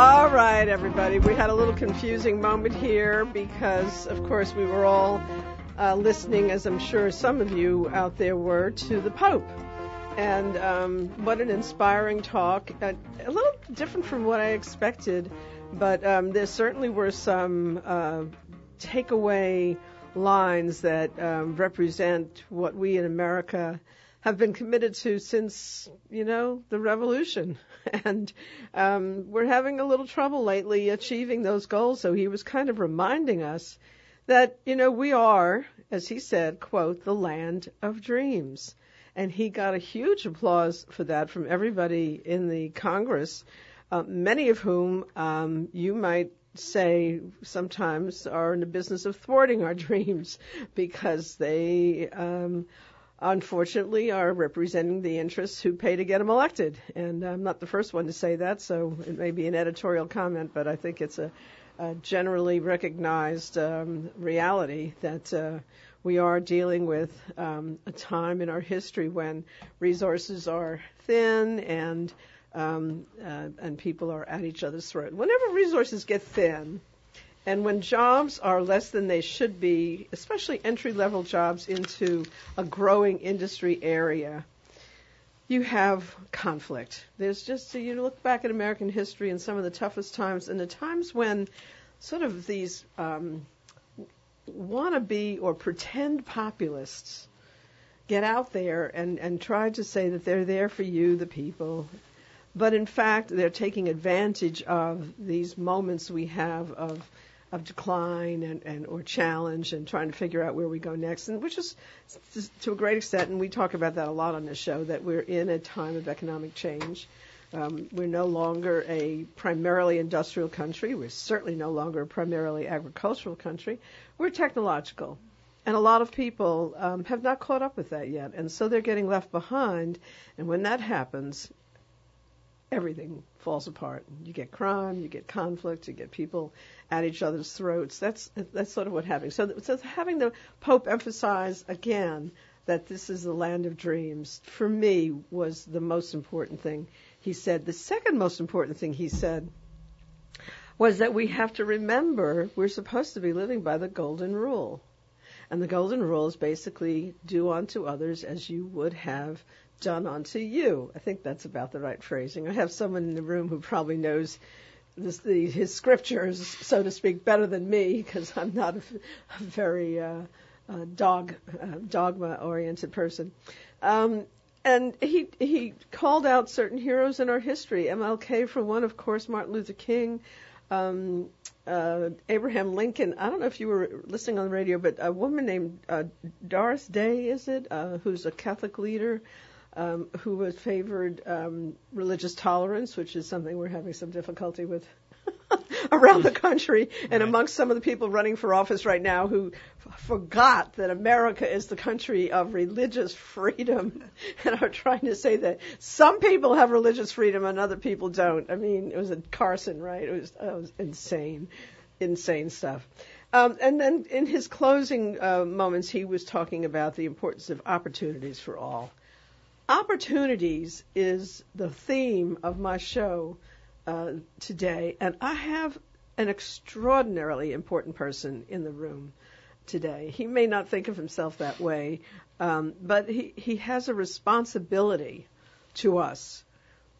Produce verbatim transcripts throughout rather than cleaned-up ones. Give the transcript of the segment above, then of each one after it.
All right, everybody, we had a little confusing moment here because, of course, we were all uh, listening, as I'm sure some of you out there were, to the Pope. And um, what an inspiring talk, a, a little different from what I expected, but um, there certainly were some uh, takeaway lines that um, represent what we in America have been committed to since, you know, the revolution. And um, we're having a little trouble lately achieving those goals. So he was kind of reminding us that, you know, we are, as he said, quote, the land of dreams. And he got a huge applause for that from everybody in the Congress, uh, many of whom um, you might say sometimes are in the business of thwarting our dreams because they um unfortunately are representing the interests who pay to get them elected. And I'm not the first one to say that, so it may be an editorial comment, but I think it's a, a generally recognized um, reality that uh, we are dealing with um, a time in our history when resources are thin and um, uh, and people are at each other's throat. Whenever resources get thin, and when jobs are less than they should be, especially entry-level jobs into a growing industry area, you have conflict. There's just, so you look back at American history and some of the toughest times, and the times when sort of these um, wannabe or pretend populists get out there and, and try to say that they're there for you, the people. But in fact, they're taking advantage of these moments we have of of decline and, and or challenge and trying to figure out where we go next, and which is to a great extent, and we talk about that a lot on this show, that we're in a time of economic change. Um, we're no longer a primarily industrial country. We're certainly no longer a primarily agricultural country. We're technological. And a lot of people um, have not caught up with that yet, and so they're getting left behind. And when that happens, everything falls apart. You get crime, you get conflict, you get people at each other's throats. That's that's sort of what happening. So, so having the Pope emphasize again that this is the land of dreams, for me, was the most important thing he said. The second most important thing he said was that we have to remember we're supposed to be living by the golden rule. And the golden rule is basically do unto others as you would have done unto you. I think that's about the right phrasing. I have someone in the room who probably knows this, the, his scriptures, so to speak, better than me, because I'm not a, a very uh, uh, dog uh, dogma-oriented person. Um, and he he called out certain heroes in our history. M L K for one, of course, Martin Luther King, um, uh, Abraham Lincoln. I don't know if you were listening on the radio, but a woman named uh, Doris Day, is it, uh, who's a Catholic leader, Um, who favored um, religious tolerance, which is something we're having some difficulty with around the country, and right. Amongst some of the people running for office right now who f- forgot that America is the country of religious freedom and are trying to say that some people have religious freedom and other people don't. I mean, it was a Carson, right? It was, it was insane, insane stuff. Um, and then in his closing uh, moments, he was talking about the importance of opportunities for all. Opportunities is the theme of my show uh, today, and I have an extraordinarily important person in the room today. He may not think of himself that way, um, but he, he has a responsibility to us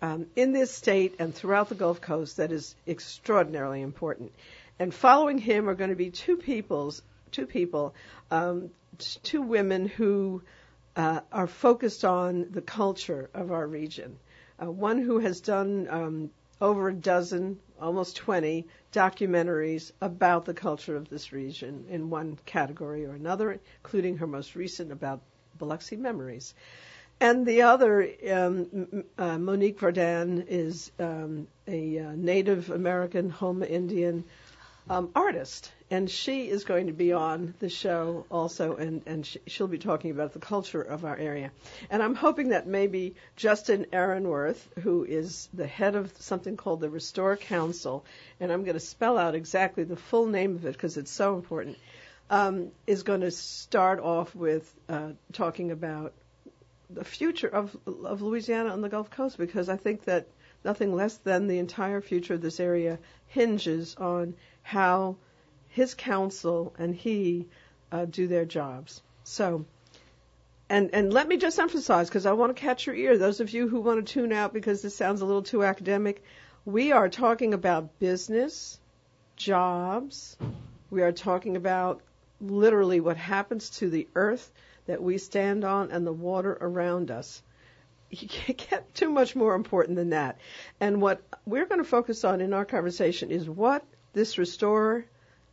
um, in this state and throughout the Gulf Coast that is extraordinarily important. And following him are going to be two people's, two people, um, t- two women who Uh, are focused on the culture of our region. Uh, one who has done um, over a dozen almost twenty documentaries about the culture of this region in one category or another, including her most recent about Biloxi Memories. And the other, um, uh, Monique Vardin, is um, a uh, Native American Houma Indian um, artist, and she is going to be on the show also, and, and she, she'll be talking about the culture of our area. And I'm hoping that maybe Justin Ehrenworth, who is the head of something called the Restore Council, and I'm going to spell out exactly the full name of it because it's so important, um, is going to start off with uh, talking about the future of of Louisiana on the Gulf Coast, because I think that nothing less than the entire future of this area hinges on how his council and he uh, do their jobs. So, and and let me just emphasize, because I want to catch your ear, those of you who want to tune out because this sounds a little too academic, we are talking about business, jobs. We are talking about literally what happens to the earth that we stand on and the water around us. You can't get too much more important than that. And what we're going to focus on in our conversation is what this Restore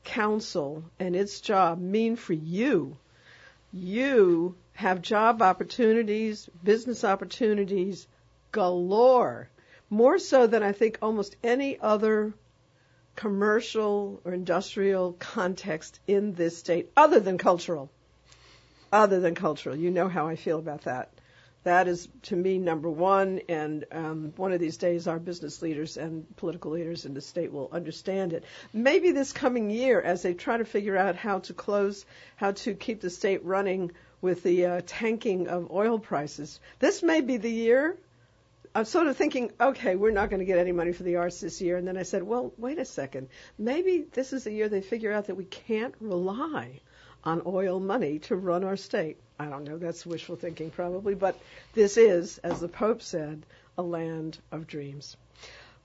Council and its job mean for you. You have job opportunities, business opportunities galore, more so than I think almost any other commercial or industrial context in this state, other than cultural. Other than cultural. You know how I feel about that. That is, to me, number one, and um, one of these days our business leaders and political leaders in the state will understand it. Maybe this coming year, as they try to figure out how to close, how to keep the state running with the uh, tanking of oil prices, this may be the year. I'm sort of thinking, okay, we're not going to get any money for the arts this year. And then I said, well, wait a second. Maybe this is the year they figure out that we can't rely on oil money to run our state. I don't know, that's wishful thinking probably, but this is, as the Pope said, a land of dreams.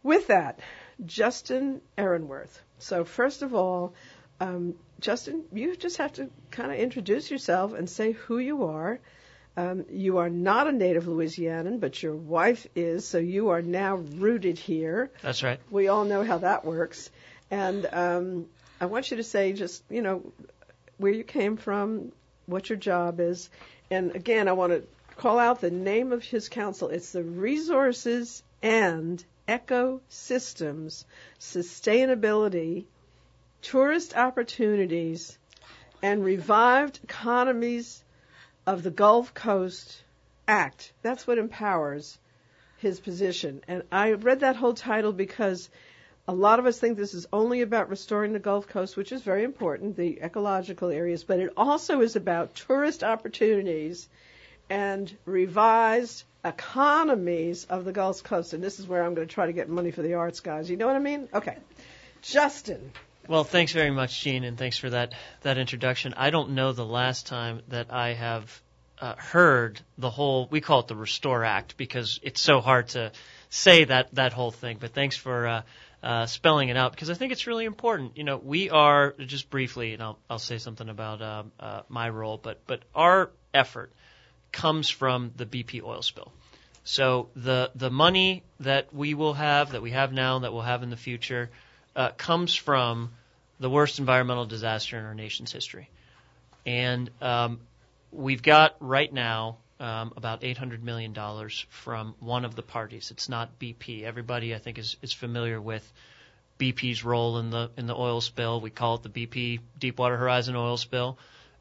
With that, Justin Ehrenworth. So first of all, um, Justin, you just have to kind of introduce yourself and say who you are. Um, you are not a native Louisianan, but your wife is, so you are now rooted here. That's right. We all know how that works. And um, I want you to say just, you know, where you came from, what your job is. And, again, I want to call out the name of his council. It's the Resources and Ecosystems, Sustainability, Tourist Opportunities, and Revived Economies of the Gulf Coast Act. That's what empowers his position. And I read that whole title because a lot of us think this is only about restoring the Gulf Coast, which is very important, the ecological areas, but it also is about tourist opportunities and revised economies of the Gulf Coast. And this is where I'm going to try to get money for the arts, guys. You know what I mean? Okay. Justin. Well, thanks very much, Jean, and thanks for that, that introduction. I don't know the last time that I have uh, heard the whole, we call it the Restore Act, because it's so hard to say that, that whole thing. But thanks for uh, Uh, spelling it out, because I think it's really important. You know, we are, just briefly, and I'll, I'll say something about uh, uh, my role, but, but our effort comes from the B P oil spill. So the, the money that we will have, that we have now, that we'll have in the future, uh, comes from the worst environmental disaster in our nation's history. And um, we've got right now Um, about eight hundred million dollars from one of the parties. It's not B P. Everybody, I think, is, is familiar with B P's role in the in the oil spill. We call it the B P Deepwater Horizon oil spill.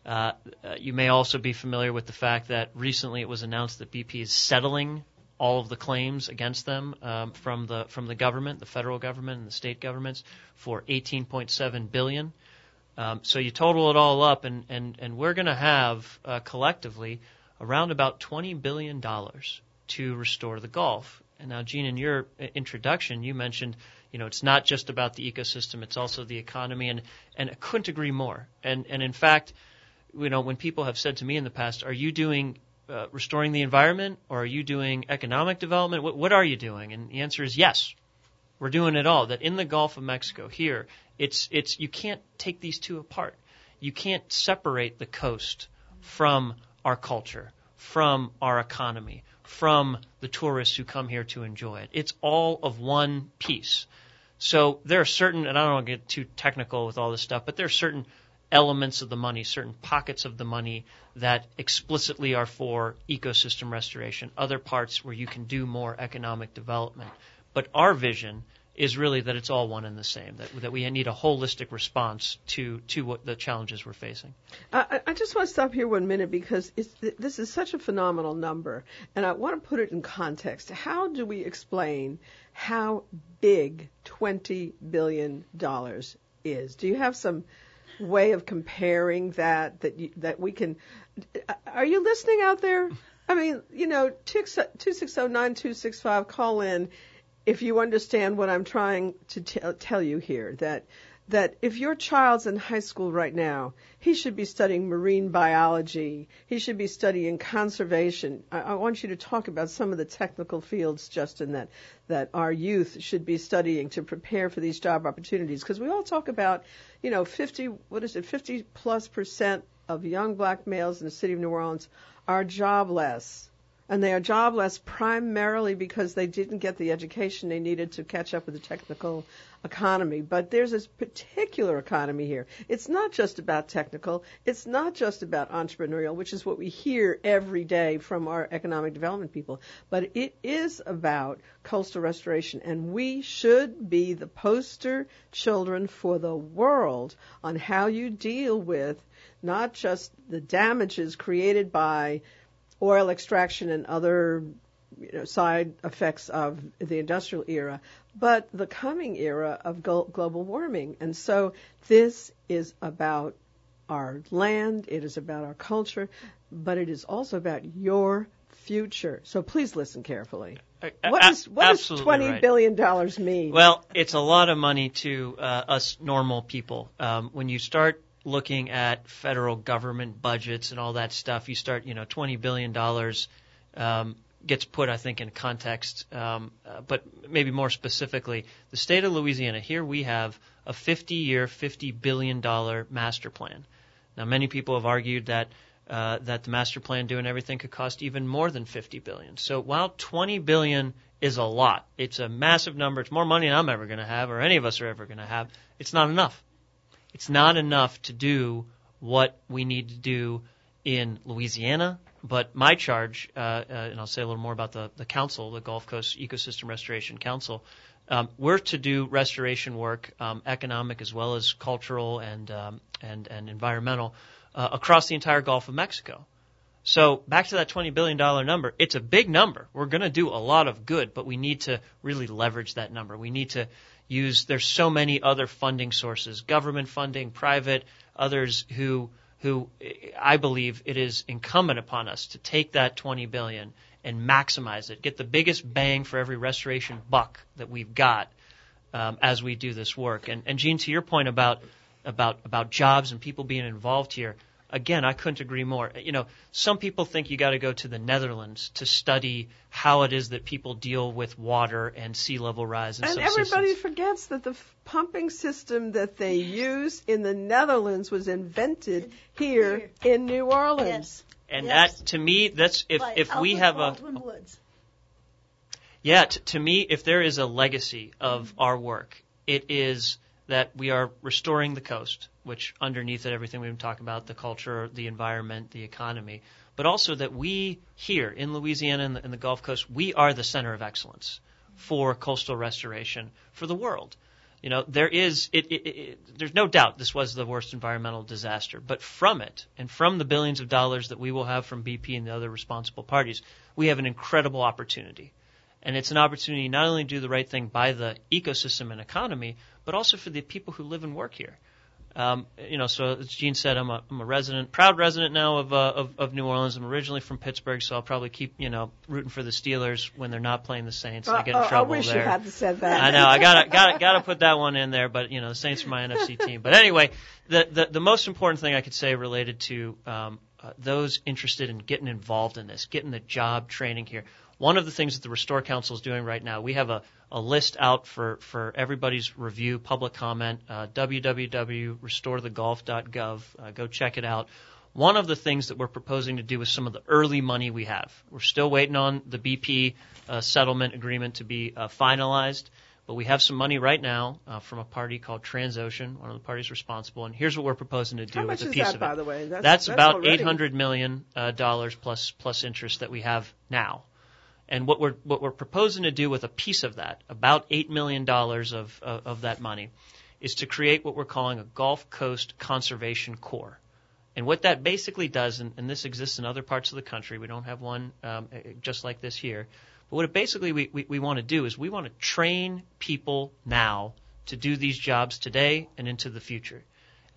Uh, you may also be familiar with the fact that recently it was announced that B P is settling all of the claims against them um, from the from the government, the federal government and the state governments, for eighteen point seven billion dollars. Um, so you total it all up, and, and, and we're going to have uh, collectively – around about twenty billion dollars to restore the Gulf. And now, Gene, in your introduction, you mentioned, you know, it's not just about the ecosystem, it's also the economy, and, and I couldn't agree more. And, and in fact, you know, when people have said to me in the past, are you doing uh, restoring the environment, or are you doing economic development? What, what are you doing? And the answer is yes, we're doing it all. That in the Gulf of Mexico here, it's it's you can't take these two apart. You can't separate the coast from our culture, from our economy, from the tourists who come here to enjoy it. It's all of one piece. So there are certain, and I don't want to get too technical with all this stuff, but there are certain elements of the money, certain pockets of the money that explicitly are for ecosystem restoration, other parts where you can do more economic development. But our vision is really that it's all one and the same, that that we need a holistic response to to what the challenges we're facing. I, I just want to stop here one minute because it's, this is such a phenomenal number, and I want to put it in context. How do we explain how big twenty billion dollars is? Do you have some way of comparing that that you, that we can – are you listening out there? I mean, you know, two six zero nine two six five, call in. If you understand what I'm trying to t- tell you here, that that if your child's in high school right now, he should be studying marine biology. He should be studying conservation. I, I want you to talk about some of the technical fields, Justin, that, that our youth should be studying to prepare for these job opportunities. Because we all talk about, you know, fifty, what is it, fifty plus percent of young black males in the city of New Orleans are jobless. And they are jobless primarily because they didn't get the education they needed to catch up with the technical economy. But there's this particular economy here. It's not just about technical. It's not just about entrepreneurial, which is what we hear every day from our economic development people. But it is about coastal restoration. And we should be the poster children for the world on how you deal with not just the damages created by oil extraction and other, you know, side effects of the industrial era, but the coming era of global warming. And so this is about our land, it is about our culture, but it is also about your future. So please listen carefully. What, is, what does twenty right. billion dollars mean? Well, it's a lot of money to uh, us normal people. Um, when you start looking at federal government budgets and all that stuff, you start, you know, twenty billion dollars um, gets put, I think, in context, um, uh, but maybe more specifically, the state of Louisiana, here we have a fifty-year, fifty billion dollars master plan. Now, many people have argued that uh, that the master plan doing everything could cost even more than fifty billion dollars. So while twenty billion dollars is a lot, it's a massive number, it's more money than I'm ever going to have or any of us are ever going to have, it's not enough. It's not enough to do what we need to do in Louisiana, but my charge, uh, uh, and I'll say a little more about the, the council, the Gulf Coast Ecosystem Restoration Council, um, we're to do restoration work, um, economic as well as cultural and um, and, and environmental, uh, across the entire Gulf of Mexico. So back to that twenty billion dollars number, it's a big number. We're going to do a lot of good, but we need to really leverage that number. We need to use, there's so many other funding sources, government funding, private, others who, who I believe it is incumbent upon us to take that twenty billion dollars and maximize it, get the biggest bang for every restoration buck that we've got, um, as we do this work. And, and Gene, to your point about, about, about jobs and people being involved here, again, I couldn't agree more. You know, some people think you got to go to the Netherlands to study how it is that people deal with water and sea level rise. And, and everybody forgets that the f- pumping system that they use in the Netherlands was invented here in New Orleans. Yes. And yes. that, to me, that's if By if Alvin, we have Baldwin a Woods. yeah. T- to me, if there is a legacy of mm-hmm. our work, it is that we are restoring the coast, which underneath it, everything we've been talking about, the culture, the environment, the economy, but also that we here in Louisiana and the, and the Gulf Coast, we are the center of excellence for coastal restoration for the world. You know, there is, it, it, it, there's no doubt this was the worst environmental disaster, but from it and from the billions of dollars that we will have from B P and the other responsible parties, we have an incredible opportunity. And it's an opportunity not only to do the right thing by the ecosystem and economy, but also for the people who live and work here. Um, you know, so as Gene said, I'm a, I'm a resident, proud resident now of, uh, of of New Orleans. I'm originally from Pittsburgh, so I'll probably keep, you know, rooting for the Steelers when they're not playing the Saints. Uh, I get in uh, trouble there. I wish there. you hadn't said that. I know. I gotta gotta gotta put that one in there. But you know, the Saints are my N F C team. But anyway, the, the the most important thing I could say related to um, uh, those interested in getting involved in this, getting the job training here. One of the things that the Restore Council is doing right now, we have a, a list out for, for everybody's review, public comment, uh, w w w dot restore the gulf dot gov. Uh, go check it out. One of the things that we're proposing to do with some of the early money we have, we're still waiting on the B P uh, settlement agreement to be uh, finalized, But we have some money right now uh, from a party called Transocean, one of the parties responsible. And here's what we're proposing to do with a piece that, of it. How much is that, by the way? That's, that's, that's about already. eight hundred million dollars uh, dollars plus, plus interest that we have now. And what we're what we're proposing to do with a piece of that, about eight million dollars of, uh, of that money, is to create what we're calling a Gulf Coast Conservation Corps. And what that basically does, and, and this exists in other parts of the country, we don't have one um, just like this here, but what it basically we, we, we want to do is we want to train people now to do these jobs today and into the future.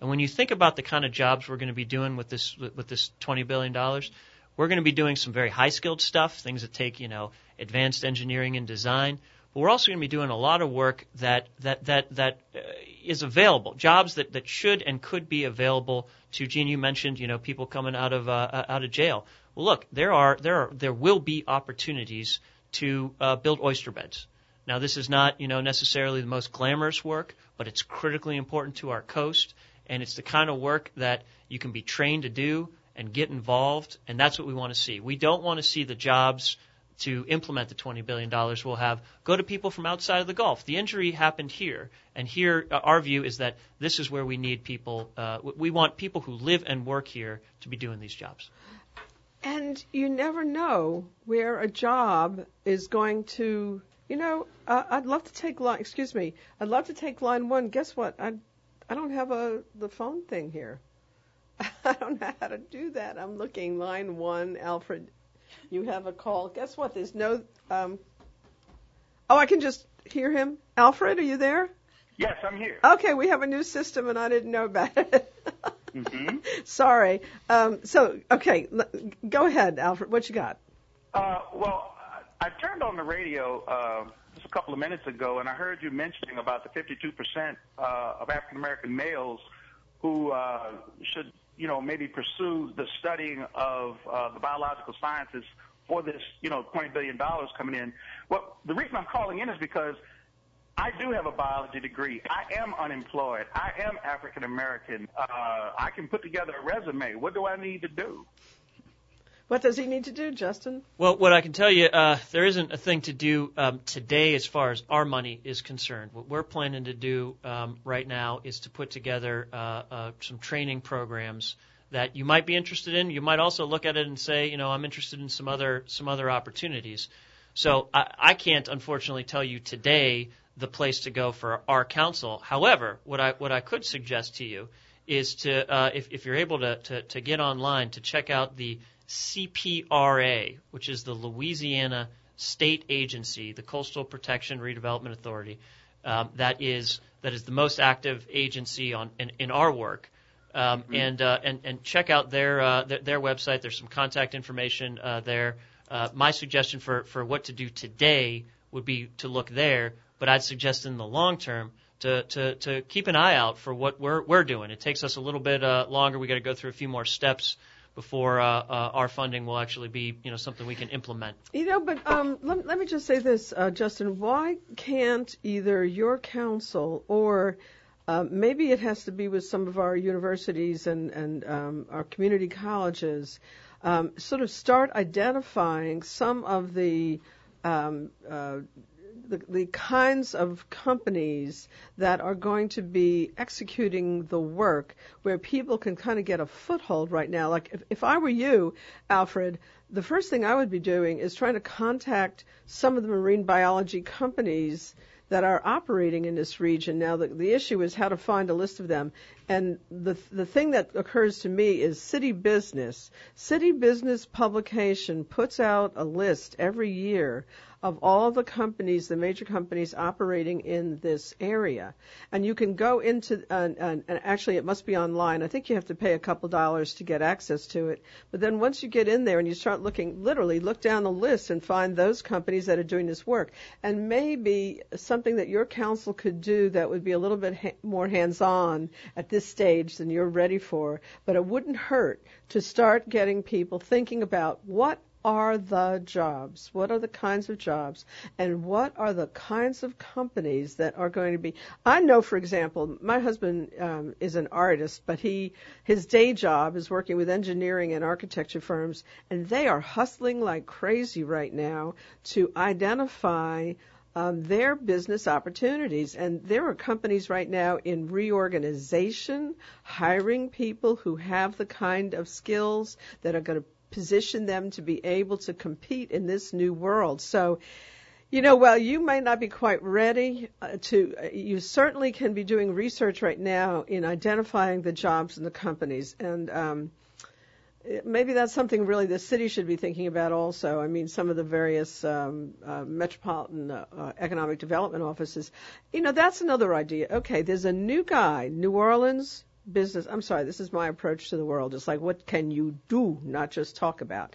And when you think about the kind of jobs we're going to be doing with this with this twenty billion dollars, we're going to be doing some very high-skilled stuff, things that take, you know, advanced engineering and design. But we're also going to be doing a lot of work that that that that uh, is available, jobs that, that should and could be available to Gene. You mentioned, you know, people coming out of uh, out of jail. Well, look, there are there are there will be opportunities to uh, build oyster beds. Now, this is not, you know, necessarily the most glamorous work, but it's critically important to our coast, and it's the kind of work that you can be trained to do and get involved, and that's what we want to see. We don't want to see the jobs to implement the twenty billion dollars we'll have go to people from outside of the Gulf. The injury happened here, and here uh, our view is that this is where we need people. Uh, we want people who live and work here to be doing these jobs. And you never know where a job is going to, you know, uh, I'd love to take line, excuse me, I'd love to take line one. Guess what? I I don't have a the phone thing here. I don't know how to do that. I'm looking line one, Alfred, you have a call. Guess what? There's no, um, oh, I can just hear him. Alfred, are you there? Yes, I'm here. Okay, we have a new system and I didn't know about it. Mm-hmm. Sorry. Um, so, okay, l- go ahead, Alfred. What you got? Uh, well, I turned on the radio uh, just a couple of minutes ago, and I heard you mentioning about the fifty-two percent uh, of African-American males who uh, should, you know, maybe pursue the studying of uh, the biological sciences for this, you know, twenty billion dollars coming in. Well, the reason I'm calling in is because I do have a biology degree. I am unemployed. I am African American. Uh, I can put together a resume. What do I need to do? What does he need to do, Justin? Well, what I can tell you, uh, there isn't a thing to do um, today as far as our money is concerned. What we're planning to do um, right now is to put together uh, uh, some training programs that you might be interested in. You might also look at it and say, you know, I'm interested in some other some other opportunities. So I, I can't, unfortunately, tell you today the place to go for our council. However, what I what I could suggest to you is to, uh, if, if you're able to, to, to get online, to check out the C P R A, which is the Louisiana State Agency, the Coastal Protection Redevelopment Authority. Um, that is that is the most active agency on in, in our work. Um, mm-hmm. And uh, and and check out their, uh, their their website. There's some contact information uh, there. Uh, my suggestion for, for what to do today would be to look there. But I'd suggest in the long term to, to, to keep an eye out for what we're we're doing. It takes us a little bit uh, longer. We got to go through a few more steps before uh, uh, our funding will actually be, you know, something we can implement. You know, but um, let, let me just say this, uh, Justin. Why can't either your council or uh, maybe it has to be with some of our universities and and um, our community colleges um, sort of start identifying some of the um, uh, The, the kinds of companies that are going to be executing the work where people can kind of get a foothold right now. Like if, if I were you, Alfred, the first thing I would be doing is trying to contact some of the marine biology companies that are operating in this region. Now, the, the issue is how to find a list of them. And the the thing that occurs to me is City Business. City Business publication puts out a list every year of all the companies, the major companies operating in this area. And you can go into, uh, and, and actually it must be online. I think you have to pay a couple dollars to get access to it. But then once you get in there and you start looking, literally look down the list and find those companies that are doing this work. And maybe something that your council could do that would be a little bit ha- more hands-on at this stage than you're ready for. But it wouldn't hurt to start getting people thinking about what are the jobs? What are the kinds of jobs? And what are the kinds of companies that are going to be? I know, for example, my husband um, is an artist, but he his day job is working with engineering and architecture firms, and they are hustling like crazy right now to identify um, their business opportunities. And there are companies right now in reorganization, hiring people who have the kind of skills that are going to position them to be able to compete in this new world. So, you know, while you might not be quite ready uh, to, uh, you certainly can be doing research right now in identifying the jobs and the companies. And um, maybe that's something really the city should be thinking about also. I mean, some of the various um, uh, metropolitan uh, uh, economic development offices. You know, that's another idea. Okay, there's a new guy, New Orleans business. I'm sorry, this is my approach to the world. It's like, what can you do, not just talk about?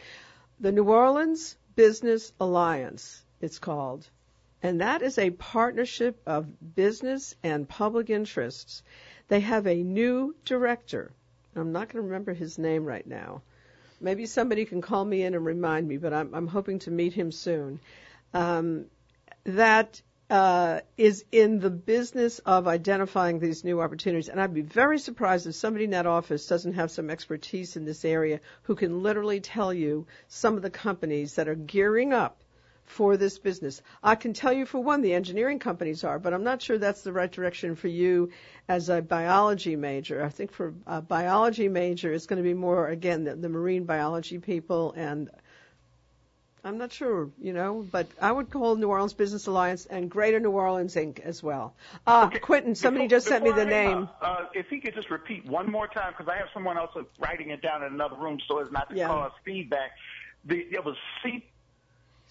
The New Orleans Business Alliance, it's called. And that is a partnership of business and public interests. They have a new director. I'm not going to remember his name right now. Maybe somebody can call me in and remind me, but I'm, I'm hoping to meet him soon. Um, that Uh, is in the business of identifying these new opportunities. And I'd be very surprised if somebody in that office doesn't have some expertise in this area who can literally tell you some of the companies that are gearing up for this business. I can tell you, for one, the engineering companies are, but I'm not sure that's the right direction for you as a biology major. I think for a biology major, it's going to be more, again, the, the marine biology people, and I'm not sure, you know, but I would call New Orleans Business Alliance and Greater New Orleans, Incorporated as well. Uh, okay. Quentin, somebody before, just sent me the name. Uh, uh, if he could just repeat one more time, because I have someone else writing it down in another room so as not to yeah. cause feedback. The, it was C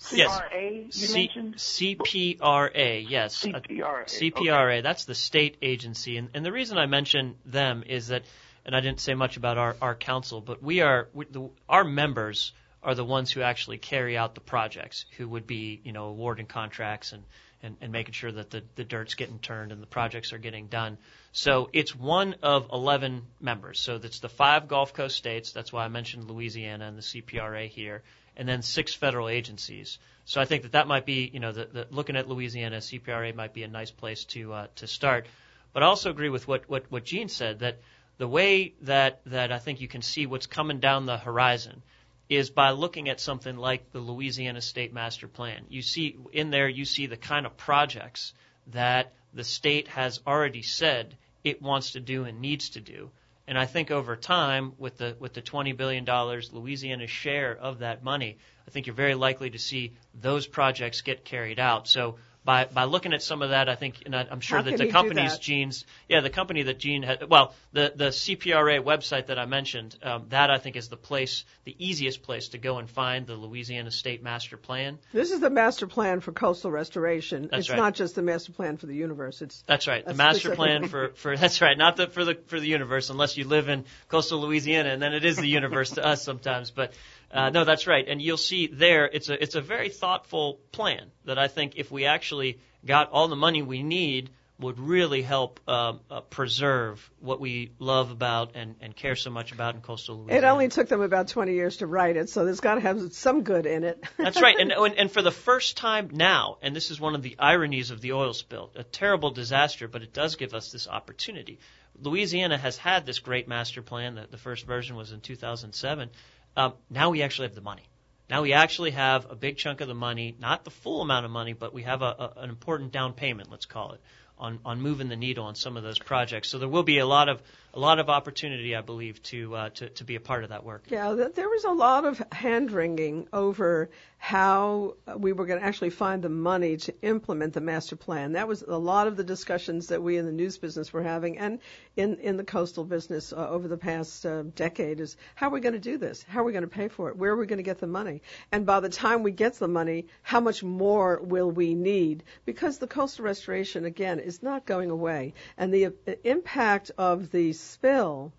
P R A, yes. you C- mentioned? C P R A, yes. C P R A. C P R A, okay. That's the state agency. And, and the reason I mention them is that, and I didn't say much about our, our council, but we are we, the, our members are the ones who actually carry out the projects, who would be, you know, awarding contracts and, and, and making sure that the, the dirt's getting turned and the projects are getting done. So it's one of eleven members. So that's the five Gulf Coast states. That's why I mentioned Louisiana and the C P R A here, and then six federal agencies. So I think that that might be, you know, the, the, looking at Louisiana, C P R A might be a nice place to uh, to start. But I also agree with what, what, what Gene said, that the way that, that I think you can see what's coming down the horizon is by looking at something like the Louisiana State Master Plan. You see in there, you see the kind of projects that the state has already said it wants to do and needs to do. And I think over time, with the with the twenty billion dollars, Louisiana's share of that money, I think you're very likely to see those projects get carried out. So by by looking at some of that, I think, and I, I'm sure that the companies, that? Gene's, yeah, the company that Gene had, well, the, the C P R A website that I mentioned, um, that I think is the place, the easiest place to go and find the Louisiana State Master Plan. This is the master plan for coastal restoration. That's it's right. Not just the master plan for the universe. It's that's right. The master plan for, for that's right, not the for the for the universe, unless you live in coastal Louisiana, and then it is the universe to us sometimes, but. Uh, no, that's right, and you'll see there it's a it's a very thoughtful plan that I think if we actually got all the money we need would really help uh, uh, preserve what we love about and, and care so much about in coastal Louisiana. It only took them about twenty years to write it, so there's got to have some good in it. That's right, and, and and for the first time now, and this is one of the ironies of the oil spill, a terrible disaster, but it does give us this opportunity. Louisiana has had this great master plan. The, the first version was in two thousand seven. Um, now we actually have the money. Now we actually have a big chunk of the money, not the full amount of money, but we have a, a, an important down payment, let's call it, on, on moving the needle on some of those projects. So there will be a lot of a lot of opportunity, I believe, to uh, to, to be a part of that work. Yeah, there was a lot of hand-wringing over how we were going to actually find the money to implement the master plan. That was a lot of the discussions that we in the news business were having and in, in the coastal business uh, over the past uh, decade is how are we going to do this? How are we going to pay for it? Where are we going to get the money? And by the time we get the money, how much more will we need? Because the coastal restoration, again, is not going away. And the uh, impact of the spill,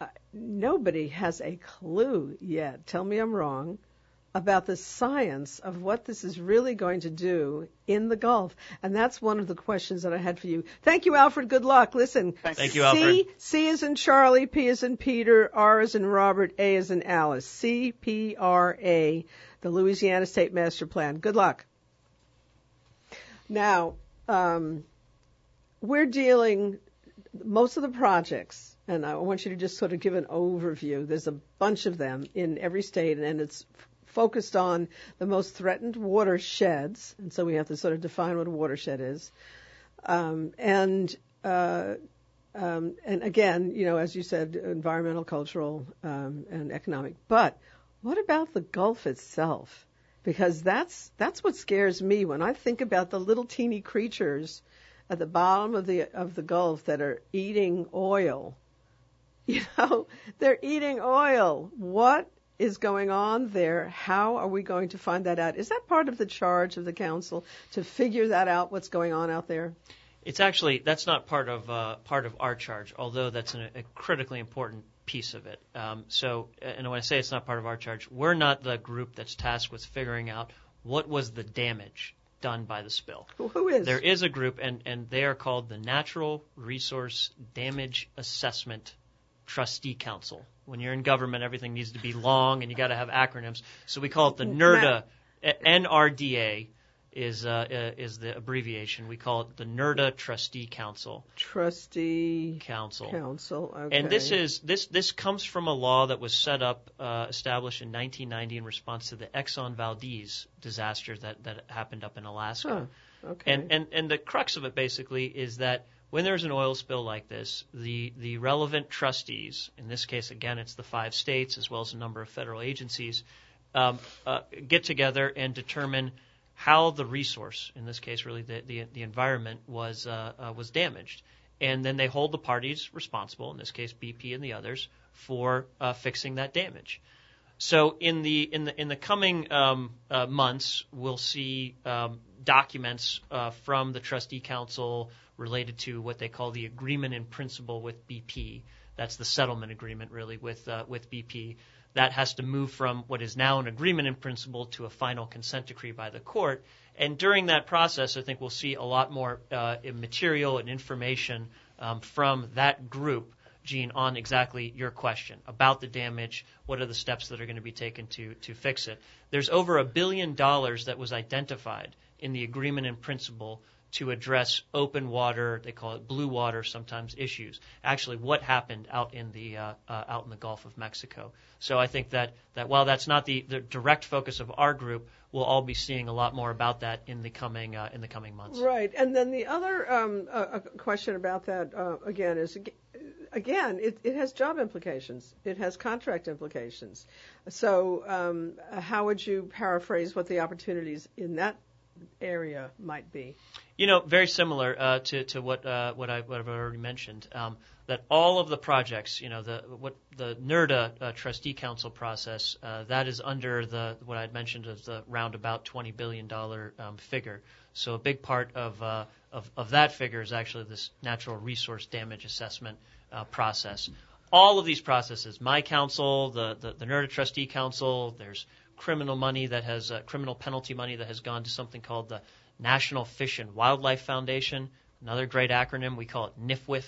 uh, nobody has a clue yet. Tell me I'm wrong about the science of what this is really going to do in the Gulf. And that's one of the questions that I had for you. Thank you, Alfred. Good luck. Listen. Thank you, Alfred. C, C is in Charlie, P is in Peter, R is in Robert, A is in Alice. C P R A, the Louisiana State Master Plan. Good luck. Now, um, we're dealing most of the projects, and I want you to just sort of give an overview. There's a bunch of them in every state, and it's focused on the most threatened watersheds, and so we have to sort of define what a watershed is. Um, and uh, um, and again, you know, as you said, environmental, cultural, um, and economic. But what about the Gulf itself? Because that's that's what scares me when I think about the little teeny creatures at the bottom of the of the Gulf that are eating oil. You know, they're eating oil. What is going on there? How are we going to find that out? Is that part of the charge of the council to figure that out? What's going on out there? It's actually that's not part of uh, part of our charge, although that's an, a critically important piece of it. Um, so, and when I say it's not part of our charge, we're not the group that's tasked with figuring out what was the damage done by the spill. Well, who is? There is a group, and, and they are called the Natural Resource Damage Assessment Trustee Council. When you're in government, everything needs to be long, and you got to have acronyms. So we call it the NERDA. N R D A is uh, is the abbreviation. We call it the NERDA Trustee Council. Trustee Council. Council. Okay. And this is this this comes from a law that was set up, uh, established in nineteen ninety in response to the Exxon Valdez disaster that that happened up in Alaska. Huh. Okay. And and and the crux of it basically is that when there's an oil spill like this, the, the relevant trustees, in this case, again, it's the five states as well as a number of federal agencies, um, uh, get together and determine how the resource, in this case really the, the, the environment, was uh, uh, was damaged. And then they hold the parties responsible, in this case B P and the others, for uh, fixing that damage. So in the in the, in the coming um, uh, months, we'll see um, documents uh, from the Trustee Council related to what they call the agreement in principle with B P. That's the settlement agreement, really, with uh, with B P. That has to move from what is now an agreement in principle to a final consent decree by the court. And during that process, I think we'll see a lot more uh, material and information um, from that group, Gene, on exactly your question about the damage, what are the steps that are going to be taken to to fix it. There's over a billion dollars that was identified in the agreement in principle to address open water, they call it blue water sometimes, issues. Actually, what happened out in the uh, uh, out in the Gulf of Mexico. So I think that, that while that's not the, the direct focus of our group, we'll all be seeing a lot more about that in the coming uh, in the coming months. Right, and then the other um, uh, question about that uh, again is again it, it has job implications, it has contract implications. So um, how would you paraphrase what the opportunities in that area might be? You know, very similar uh, to to what uh, what I what I've already mentioned. Um, that all of the projects, you know, the what the NERDA uh, Trustee Council process uh, that is under the what I'd mentioned as the roundabout twenty billion dollars um, figure. So a big part of uh, of of that figure is actually this natural resource damage assessment uh, process. All of these processes, my council, the the, the NERDA Trustee Council, there's criminal money that has uh, criminal penalty money that has gone to something called the National Fish and Wildlife Foundation, another great acronym. We call it NIFWIF.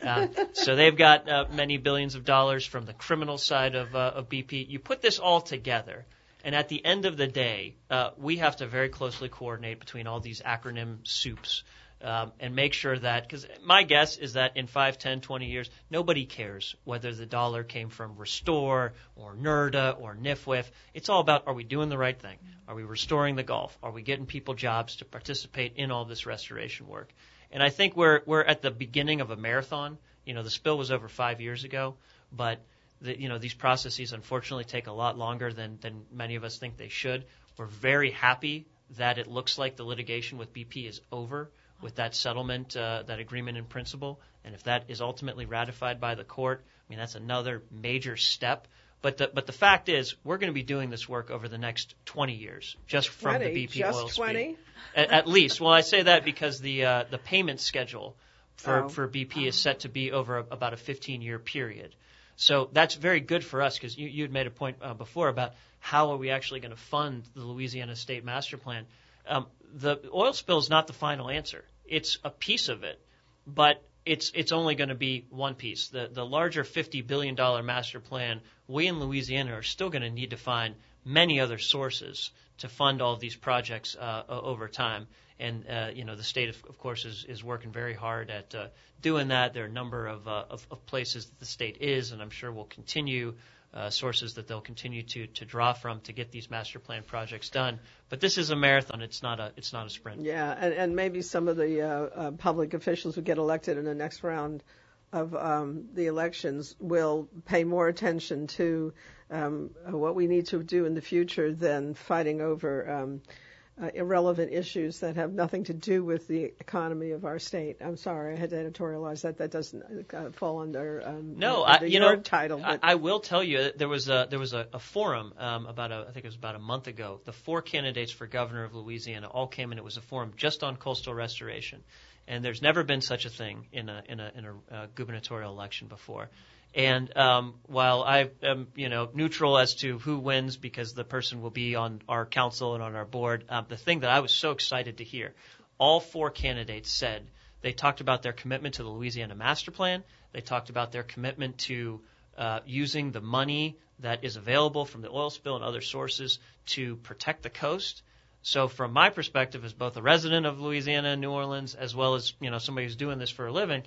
Uh, so they've got uh, many billions of dollars from the criminal side of, uh, of B P. You put this all together, and at the end of the day, uh, we have to very closely coordinate between all these acronym soups um, and make sure that, because my guess is that in five, ten, twenty years, nobody cares whether the dollar came from Restore or NERDA or NIFWIF. It's all about, are we doing the right thing? Are we restoring the Gulf? Are we getting people jobs to participate in all this restoration work? And I think we're we're at the beginning of a marathon. You know, the spill was over five years ago, but the, you know, these processes unfortunately take a lot longer than than many of us think they should. We're very happy that it looks like the litigation with B P is over with that settlement, uh, that agreement in principle. And if that is ultimately ratified by the court, I mean, that's another major step. But the but the fact is, we're going to be doing this work over the next twenty years, just from twenty, the B P just oil twenty? Speed. At, at least. Well, I say that because the uh, the payment schedule for, oh. for B P is set to be over a, about a fifteen-year period. So that's very good for us because you you'd made a point uh, before about how are we actually going to fund the Louisiana State Master Plan. Um, the oil spill is not the final answer. It's a piece of it, but It's it's only going to be one piece. The the larger fifty billion dollars master plan, we in Louisiana are still going to need to find many other sources to fund all of these projects uh, over time. And, uh, you know, the state, of, of course, is, is working very hard at uh, doing that. There are a number of, uh, of, of places that the state is, and I'm sure will continue uh, sources that they'll continue to to draw from to get these master plan projects done. But this is a marathon. It's not a it's not a sprint. Yeah, and, and maybe some of the uh, uh, public officials who get elected in the next round of um, the elections will pay more attention to um, what we need to do in the future than fighting over um, uh, irrelevant issues that have nothing to do with the economy of our state. I'm sorry, I had to editorialize that. That doesn't uh, fall under um, no, under I, you your know, title. I, I will tell you, there was a there was a, a forum um, about a, I think it was about a month ago. The four candidates for governor of Louisiana all came, and it was a forum just on coastal restoration. And there's never been such a thing in a in a in a uh, gubernatorial election before. And um, while I am you know neutral as to who wins because the person will be on our council and on our board, uh, the thing that I was so excited to hear, all four candidates said they talked about their commitment to the Louisiana Master Plan. They talked about their commitment to uh, using the money that is available from the oil spill and other sources to protect the coast. So from my perspective as both a resident of Louisiana and New Orleans, as well as, you know, somebody who's doing this for a living,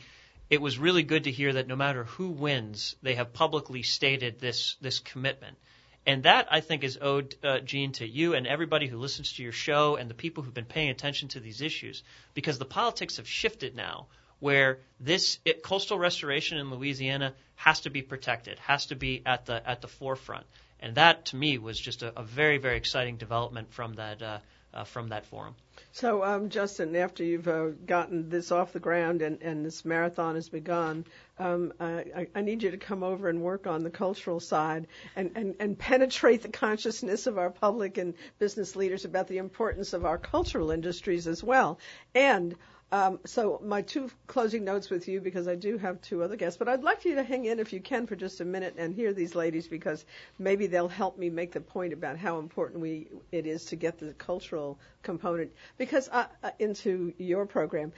it was really good to hear that no matter who wins, they have publicly stated this this commitment. And that, I think, is owed, uh, Gene, to you and everybody who listens to your show and the people who've been paying attention to these issues, because the politics have shifted now where this it, coastal restoration in Louisiana has to be protected, has to be at the at the forefront. And that, to me, was just a, a very, very exciting development from that uh, uh, from that forum. So, um, Justin, after you've uh, gotten this off the ground and, and this marathon has begun, um, I, I need you to come over and work on the cultural side and, and, and penetrate the consciousness of our public and business leaders about the importance of our cultural industries as well. And Um, so my two closing notes with you, because I do have two other guests, but I'd like you to hang in if you can for just a minute and hear these ladies, because maybe they'll help me make the point about how important we it is to get the cultural component because I, uh, into your program.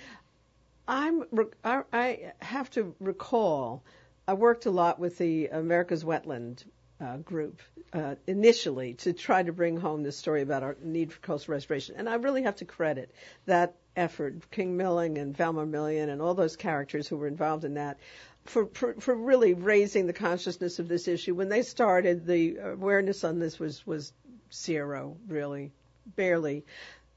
I'm I, I have to recall I worked a lot with the America's Wetland Uh, group uh, initially to try to bring home this story about our need for coastal restoration. And I really have to credit that effort, King Milling and Valmar Millian and all those characters who were involved in that, for, for, for really raising the consciousness of this issue. When they started, the awareness on this was, was zero, really, barely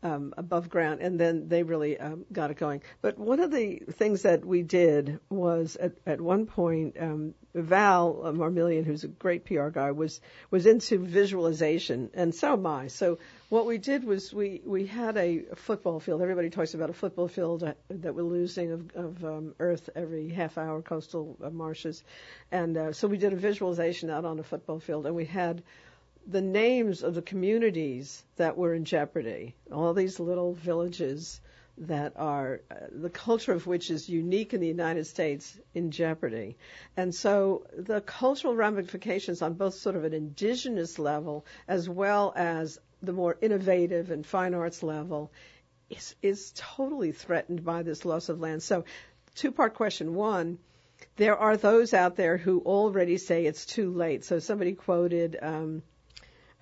um, above ground. And then they really um, got it going. But one of the things that we did was at, at one point um, – Val uh, Marmillion, who's a great P R guy, was, was into visualization, and so am I. So what we did was we, we had a football field. Everybody talks about a football field that, that we're losing of, of um, earth every half hour, coastal uh, marshes. And uh, so we did a visualization out on a football field, and we had the names of the communities that were in jeopardy, all these little villages that are uh, the culture of which is unique in the United States in jeopardy. And so the cultural ramifications on both sort of an indigenous level as well as the more innovative and fine arts level is, is totally threatened by this loss of land. So two-part question. One, there are those out there who already say it's too late. So somebody quoted um,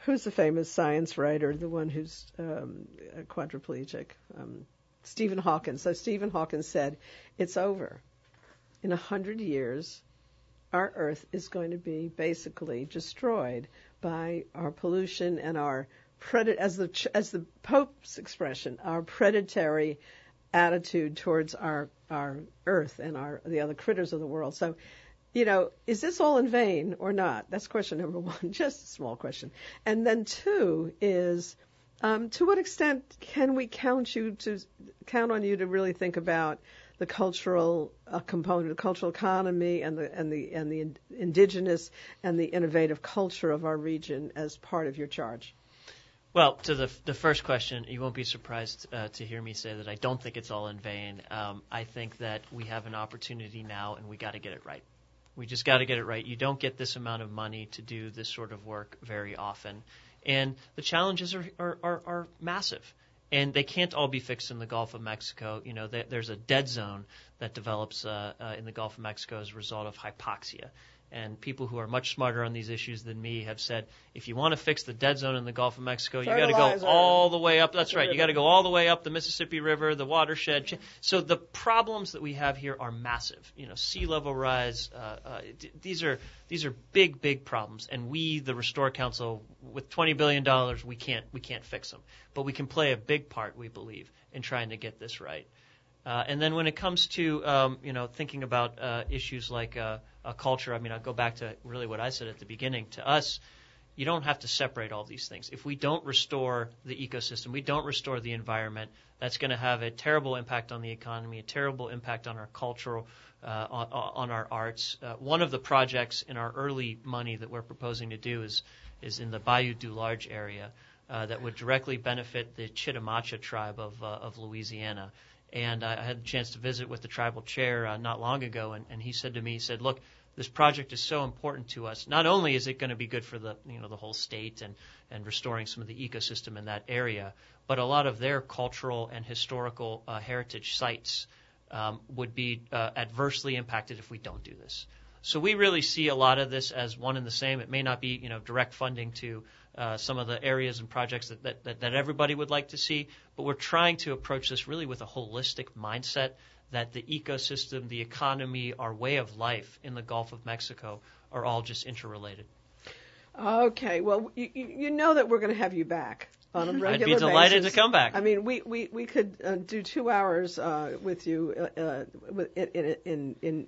who's the famous science writer, the one who's um, quadriplegic, um Stephen Hawking. So Stephen Hawking said, it's over. In a hundred years, our Earth is going to be basically destroyed by our pollution and our, pred- as the as the Pope's expression, our predatory attitude towards our, our Earth and our the other critters of the world. So, you know, is this all in vain or not? That's question number one, just a small question. And then two is, Um, to what extent can we count you to count on you to really think about the cultural uh, component, the cultural economy, and the and the and the in, indigenous and the innovative culture of our region as part of your charge? Well, to the the first question, you won't be surprised uh, to hear me say that I don't think it's all in vain. Um, I think that we have an opportunity now, and we got to get it right. We just got to get it right. You don't get this amount of money to do this sort of work very often. And the challenges are, are, are, are massive, and they can't all be fixed in the Gulf of Mexico. You know, there's a dead zone that develops uh, uh, in the Gulf of Mexico as a result of hypoxia. And people who are much smarter on these issues than me have said, if you want to fix the dead zone in the Gulf of Mexico, you got to go all the way up. That's right. You got to go all the way up the Mississippi River, the watershed. So the problems that we have here are massive. You know, sea level rise. Uh, uh, d- these are these are big, big problems. And we, the Restore Council, with twenty billion dollars, we can't we can't fix them. But we can play a big part, we believe, in trying to get this right. Uh, and then when it comes to, um, you know, thinking about uh, issues like uh, a culture, I mean, I'll go back to really what I said at the beginning. To us, you don't have to separate all these things. If we don't restore the ecosystem, we don't restore the environment, that's going to have a terrible impact on the economy, a terrible impact on our cultural, uh, on, on our arts. Uh, one of the projects in our early money that we're proposing to do is is in the Bayou du Large area uh, that would directly benefit the Chitimacha tribe of uh, of Louisiana. And I had the chance to visit with the tribal chair uh, not long ago, and, and he said to me, he said, look, this project is so important to us. Not only is it going to be good for the you know the whole state and, and restoring some of the ecosystem in that area, but a lot of their cultural and historical uh, heritage sites um, would be uh, adversely impacted if we don't do this. So we really see a lot of this as one and the same. It may not be, you know, direct funding to uh, some of the areas and projects that, that, that, that everybody would like to see, but we're trying to approach this really with a holistic mindset that the ecosystem, the economy, our way of life in the Gulf of Mexico are all just interrelated. Okay. Well, you, you know that we're going to have you back on a regular basis. I'd be delighted basis. to come back. I mean, we, we, we could uh, do two hours uh, with you uh, in, in, in, in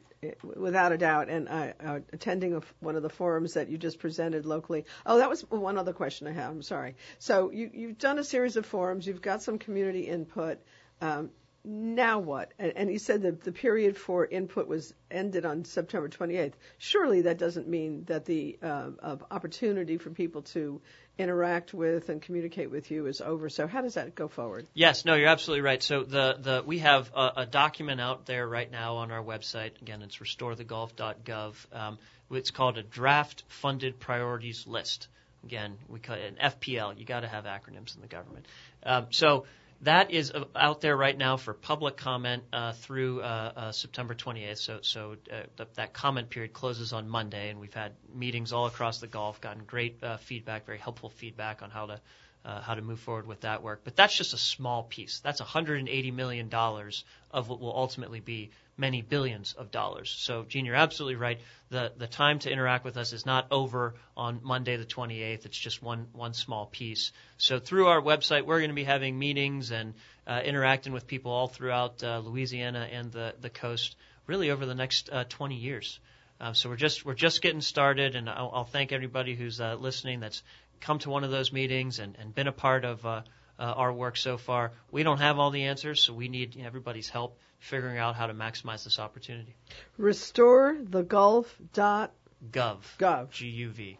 without a doubt, and uh, uh, attending a, one of the forums that you just presented locally. Oh, that was one other question I have. I'm sorry. So you, you've done a series of forums. You've got some community input. Um, now what? And, and you said that the period for input was ended on September twenty-eighth. Surely that doesn't mean that the uh, uh, opportunity for people to interact with and communicate with you is over. So how does that go forward? Yes, no, you're absolutely right. So the, the we have a, a document out there right now on our website. Again, it's restore the gulf dot gov. Um, it's called a draft funded priorities list. Again, we call it an F P L. You got to have acronyms in the government. Um, so that is out there right now for public comment uh, through uh, uh, September twenty-eighth. So, so uh, th- that comment period closes on Monday, and we've had meetings all across the Gulf, gotten great uh, feedback, very helpful feedback on how to uh, how to move forward with that work. But that's just a small piece. That's one hundred eighty million dollars of what will ultimately be many billions of dollars. So, Gene, you're absolutely right. The the time to interact with us is not over on Monday the twenty-eighth. It's just one one small piece. So through our website, we're going to be having meetings and uh, interacting with people all throughout uh, Louisiana and the, the coast really over the next uh, twenty years. Uh, so we're just we're just getting started, and I'll, I'll thank everybody who's uh, listening that's come to one of those meetings and, and been a part of uh, uh, our work so far. We don't have all the answers, so we need you know, everybody's help figuring out how to maximize this opportunity. restore the gulf dot gov. Gov. G U V.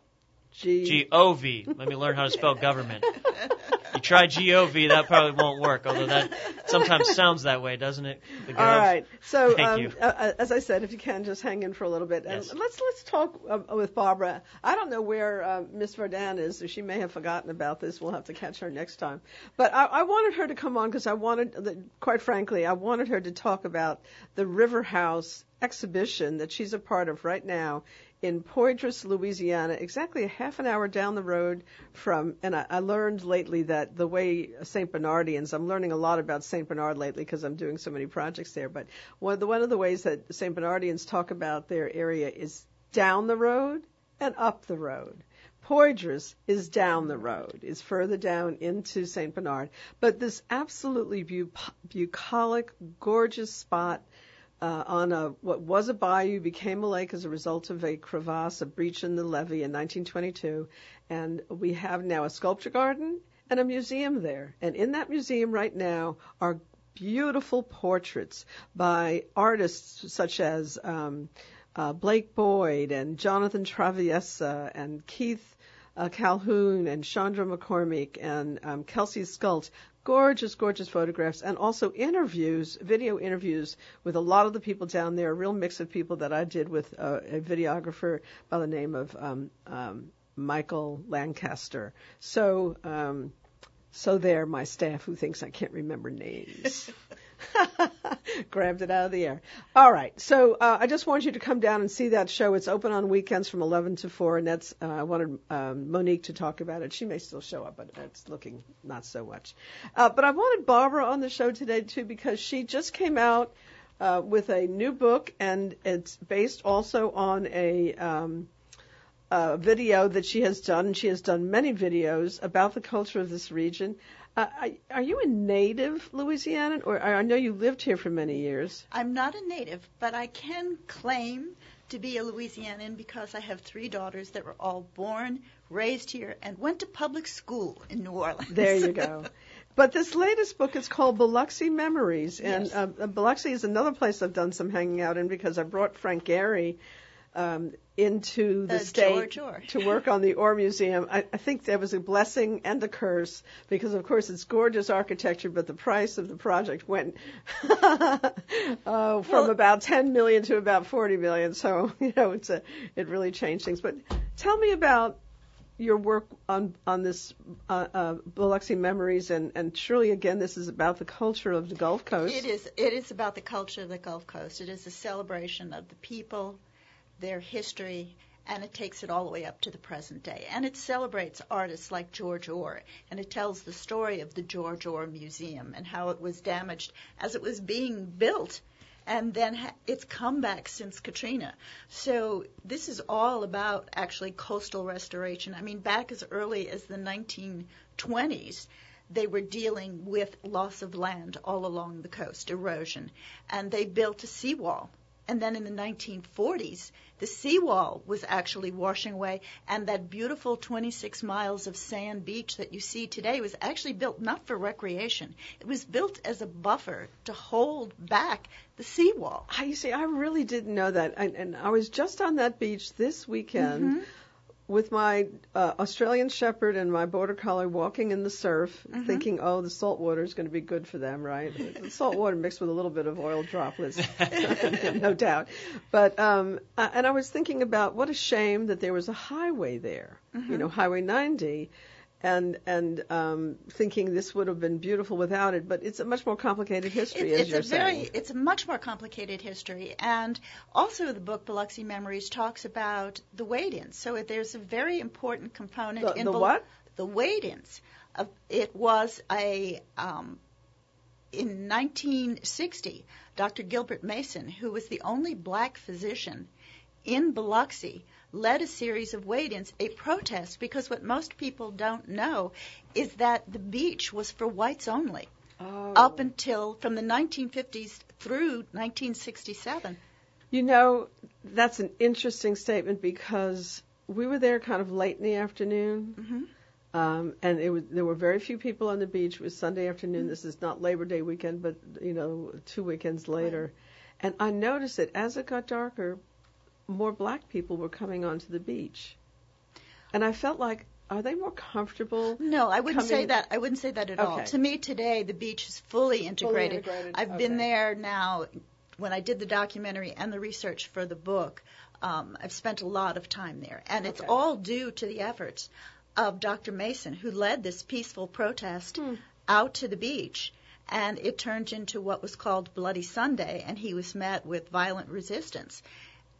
G- G O V. Let me learn how to spell government. You try G O V, that probably won't work, although that sometimes sounds that way, doesn't it? The gov. All right. So, Thank um, you. Uh, as I said, if you can, just hang in for a little bit. Yes. And let's let's talk uh, with Barbara. I don't know where uh, Miss Vardin is. She may have forgotten about this. We'll have to catch her next time. But I, I wanted her to come on because I wanted, the, quite frankly, I wanted her to talk about the River House exhibition that she's a part of right now in Poydras, Louisiana, exactly a half an hour down the road from, and I, I learned lately that the way Saint Bernardians, I'm learning a lot about Saint Bernard lately because I'm doing so many projects there, but one of the, one of the ways that Saint Bernardians talk about their area is down the road and up the road. Poydras is down the road. It's further down into Saint Bernard. But this absolutely bu- bucolic, gorgeous spot Uh, on a what was a bayou became a lake as a result of a crevasse, a breach in the levee in nineteen twenty-two, and we have now a sculpture garden and a museum there. And in that museum right now are beautiful portraits by artists such as um, uh, Blake Boyd and Jonathan Traviesa and Keith uh, Calhoun and Chandra McCormick and um, Kelsey Skult. Gorgeous, gorgeous photographs, and also interviews, video interviews with a lot of the people down there, a real mix of people that I did with a, a videographer by the name of um, um, Michael Lancaster. So um, so there, my staff who thinks I can't remember names. Grabbed it out of the air. All right. So uh, I just want you to come down and see that show. It's open on weekends from eleven to four, and that's uh, I wanted um, Monique to talk about it. She may still show up, but it's looking not so much. Uh, but I wanted Barbara on the show today, too, because she just came out uh, with a new book, and it's based also on a um, a video that she has done. She has done many videos about the culture of this region. Uh, are you a native Louisianan, or I know you lived here for many years? I'm not a native, but I can claim to be a Louisianan because I have three daughters that were all born, raised here, and went to public school in New Orleans. There you go. But this latest book is called Biloxi Memories, and yes. uh, Biloxi is another place I've done some hanging out in because I brought Frank Gehry um, into the uh, state to work on the Ohr Museum. I, I think there was a blessing and a curse because, of course, it's gorgeous architecture, but the price of the project went uh, from well, about ten million dollars to about forty million dollars. So, you know, it's a, it really changed things. But tell me about your work on, on this uh, uh, Biloxi Memories, and, and surely, again, this is about the culture of the Gulf Coast. It is. It is about the culture of the Gulf Coast. It is a celebration of the people, their history, and it takes it all the way up to the present day. And it celebrates artists like George Ohr, and it tells the story of the George Ohr Museum and how it was damaged as it was being built, and then ha- its comeback since Katrina. So this is all about, actually, coastal restoration. I mean, back as early as the nineteen twenties, they were dealing with loss of land all along the coast, erosion, and they built a seawall. And then in the nineteen forties, the seawall was actually washing away, and that beautiful twenty-six miles of sand beach that you see today was actually built not for recreation. It was built as a buffer to hold back the seawall. You see, I really didn't know that. And, and I was just on that beach this weekend mm-hmm. with my uh, Australian Shepherd and my Border Collie walking in the surf, mm-hmm. thinking, oh, the salt water is going to be good for them, right? The salt water mixed with a little bit of oil droplets, no doubt. But um, I, and I was thinking about what a shame that there was a highway there, mm-hmm. you know, Highway ninety, and and um, thinking this would have been beautiful without it. But it's a much more complicated history, it, as you're saying. Very, it's a much more complicated history. And also the book Biloxi Memories talks about the wait-ins. So there's a very important component. The, in the Bil- what? The wait-ins. Uh, it was a, um, in nineteen sixty, Doctor Gilbert Mason, who was the only black physician in Biloxi, led a series of wait-ins, a protest, because what most people don't know is that the beach was for whites only oh. up until from the nineteen fifties through nineteen sixty-seven. You know, that's an interesting statement because we were there kind of late in the afternoon, mm-hmm. um, and it was, there were very few people on the beach. It was Sunday afternoon. Mm-hmm. This is not Labor Day weekend, but, you know, two weekends later. Right. And I noticed that as it got darker, more black people were coming onto the beach. And I felt like, are they more comfortable? No, I wouldn't coming? say that. I wouldn't say that at okay. all. To me today, the beach is fully integrated. Fully integrated. I've okay. been there now. When I did the documentary and the research for the book, um, I've spent a lot of time there. And it's okay. all due to the efforts of Doctor Mason, who led this peaceful protest hmm. out to the beach. And it turned into what was called Bloody Sunday, and he was met with violent resistance.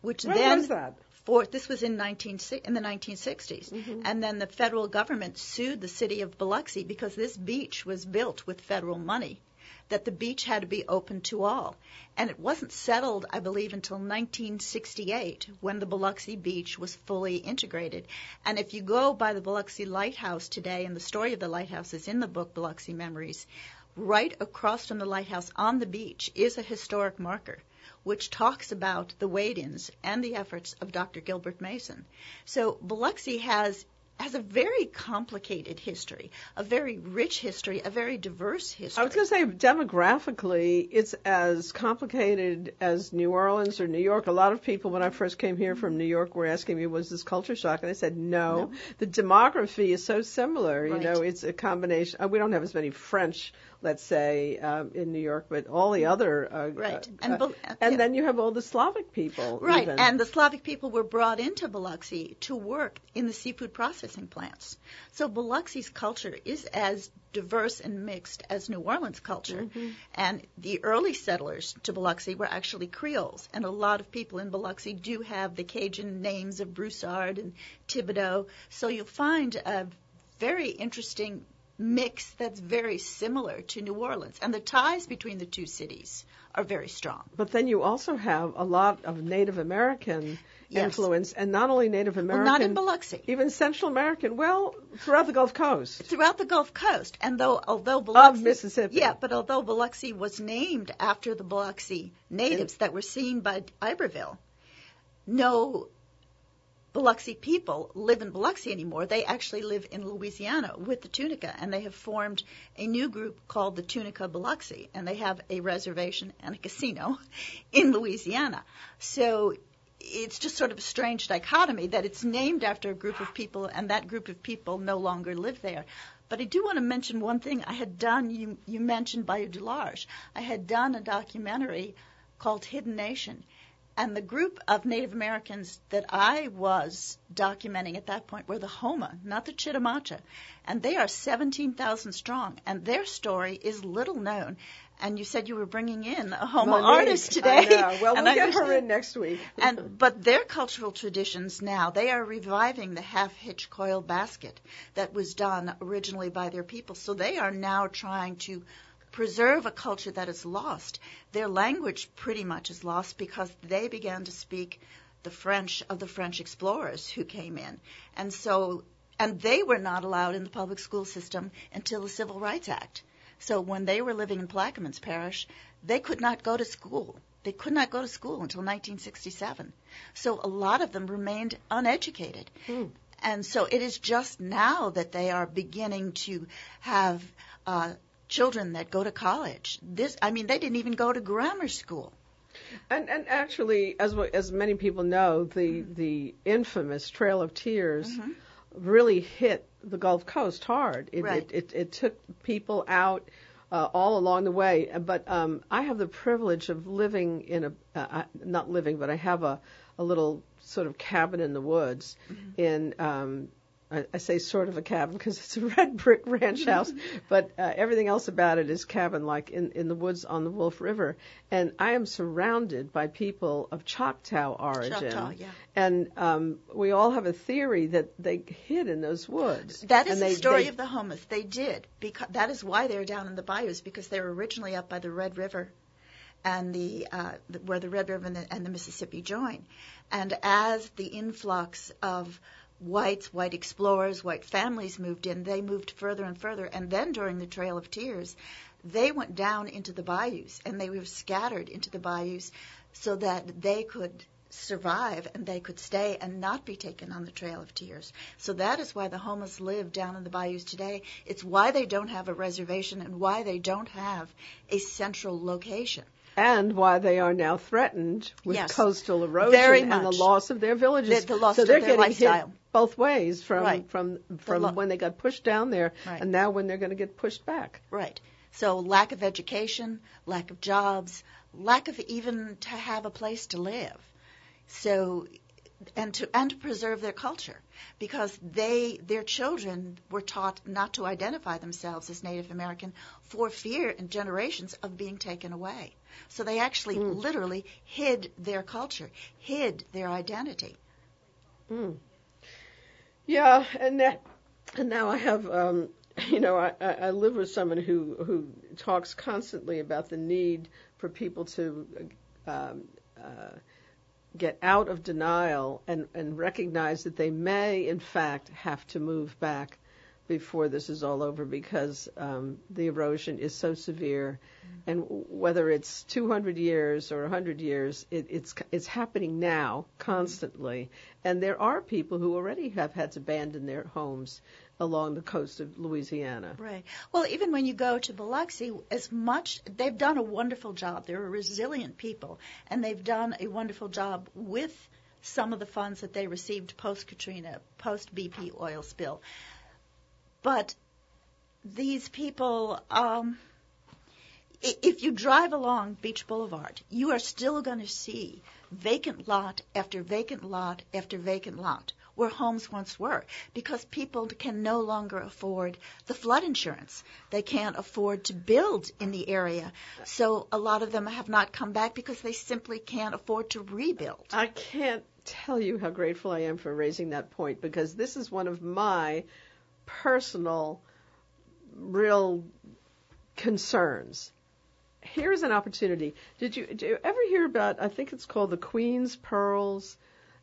Which when then was that? For, this was in, nineteen, in the nineteen sixties. Mm-hmm. And then the federal government sued the city of Biloxi because this beach was built with federal money, that the beach had to be open to all. And it wasn't settled, I believe, until nineteen sixty-eight when the Biloxi beach was fully integrated. And if you go by the Biloxi Lighthouse today, and the story of the lighthouse is in the book Biloxi Memories, right across from the lighthouse on the beach is a historic marker, which talks about the wait-ins and the efforts of Doctor Gilbert Mason. So Biloxi has has a very complicated history, a very rich history, a very diverse history. I was going to say, demographically, it's as complicated as New Orleans or New York. A lot of people, when I first came here from New York, were asking me, was this culture shock? And I said, no. no. The demography is so similar. Right. You know, it's a combination. We don't have as many French let's say, um, in New York, but all the other. Uh, right. And, uh, and yeah. then you have all the Slavic people. Right. Even. And the Slavic people were brought into Biloxi to work in the seafood processing plants. So Biloxi's culture is as diverse and mixed as New Orleans culture. Mm-hmm. And the early settlers to Biloxi were actually Creoles. And a lot of people in Biloxi do have the Cajun names of Broussard and Thibodeau. So you'll find a very interesting mix that's very similar to New Orleans. And the ties between the two cities are very strong. But then you also have a lot of Native American yes. influence, and not only Native American. Well, not in Biloxi. Even Central American, well, throughout the Gulf Coast. Throughout the Gulf Coast. And though, although Biloxi. Of Mississippi. Yeah, but although Biloxi was named after the Biloxi natives in, that were seen by Iberville, no Biloxi people live in Biloxi anymore. They actually live in Louisiana with the Tunica, and they have formed a new group called the Tunica Biloxi, and they have a reservation and a casino in Louisiana. So it's just sort of a strange dichotomy that it's named after a group of people, and that group of people no longer live there. But I do want to mention one thing I had done. You, you mentioned Bayou du Large. I had done a documentary called Hidden Nation. And the group of Native Americans that I was documenting at that point were the Houma, not the Chitimacha. And they are seventeen thousand strong, and their story is little known. And you said you were bringing in a Houma Monique, artist today. I know. Well, we'll get her in next week. and But their cultural traditions now, they are reviving the half-hitch coil basket that was done originally by their people. So they are now trying to preserve a culture that is lost. Their language pretty much is lost because they began to speak the French of the French explorers who came in. And so, and they were not allowed in the public school system until the Civil Rights Act. So when they were living in Plaquemines Parish, they could not go to school. They could not go to school until nineteen sixty-seven. So a lot of them remained uneducated. Mm. And so it is just now that they are beginning to have uh, children that go to college. This, I mean, they didn't even go to grammar school. And and actually, as as many people know, the mm-hmm. the infamous Trail of Tears mm-hmm. really hit the Gulf Coast hard. It right. it, it, it took people out uh, all along the way. But um, I have the privilege of living in a uh, not living, but I have a, a little sort of cabin in the woods mm-hmm. in. Um, I say sort of a cabin because it's a red brick ranch house, but uh, everything else about it is cabin-like in, in the woods on the Wolf River. And I am surrounded by people of Choctaw origin. Choctaw, yeah. And um, we all have a theory that they hid in those woods. That is and the they, story they, of the Homas. They did. Because, that is why they're down in the bayous, because they were originally up by the Red River and the, uh, the where the Red River and the, and the Mississippi join. And as the influx of whites, white explorers, white families moved in, they moved further and further, and then during the Trail of Tears, they went down into the bayous, and they were scattered into the bayous so that they could survive and they could stay and not be taken on the Trail of Tears. So that is why the Homas live down in the bayous today. It's why they don't have a reservation and why they don't have a central location. And why they are now threatened with yes, coastal erosion and the loss of their villages. The, the loss so they're of their getting lifestyle. Hit both ways from, right. from, from lo- when they got pushed down there right. and now when they're going to get pushed back. Right. So lack of education, lack of jobs, lack of even to have a place to live. So and to and to preserve their culture because they their children were taught not to identify themselves as Native American for fear in generations of being taken away. So they actually mm. literally hid their culture, hid their identity. Mm. Yeah, and that, and now I have, um, you know, I, I live with someone who, who talks constantly about the need for people to um, uh, get out of denial and, and recognize that they may, in fact, have to move back before this is all over because um, the erosion is so severe. Mm-hmm. And whether it's two hundred years or one hundred years, it, it's it's happening now constantly. Mm-hmm. And there are people who already have had to abandon their homes along the coast of Louisiana. Right. Well, even when you go to Biloxi, as much, they've done a wonderful job. They're resilient people, and they've done a wonderful job with some of the funds that they received post-Katrina, post-B P oil spill. But these people, um, if you drive along Beach Boulevard, you are still going to see vacant lot after vacant lot after vacant lot where homes once were, because people can no longer afford the flood insurance. They can't afford to build in the area. So a lot of them have not come back because they simply can't afford to rebuild. I can't tell you how grateful I am for raising that point, because this is one of my personal real concerns. Here's an opportunity. Did you, did you ever hear about, I think it's called the Queen's Pearls,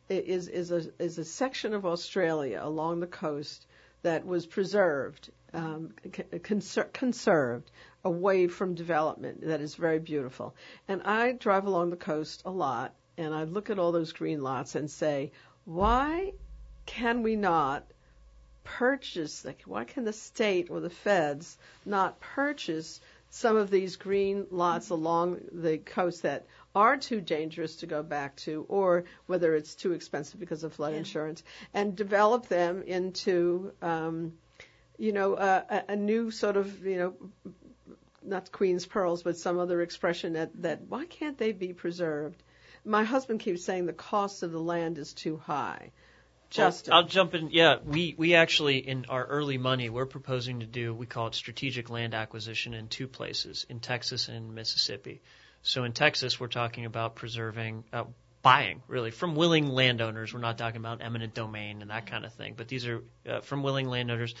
it is is a is a section of Australia along the coast that was preserved, um, conser- conserved away from development, that is very beautiful. And I drive along the coast a lot, and I look at all those green lots and say, why can we not purchase, like, why can the state or the feds not purchase some of these green lots along the coast that are too dangerous to go back to, or whether it's too expensive because of flood yeah. insurance, and develop them into, um, you know, a, a new sort of, you know, not Queen's Pearls, but some other expression that, that why can't they be preserved? My husband keeps saying the cost of the land is too high. Justin. I'll, I'll jump in. Yeah, we, we actually, in our early money, we're proposing to do, we call it strategic land acquisition in two places, in Texas and in Mississippi. So in Texas, we're talking about preserving, uh, buying, really, from willing landowners. We're not talking about eminent domain and that kind of thing, but these are uh, from willing landowners,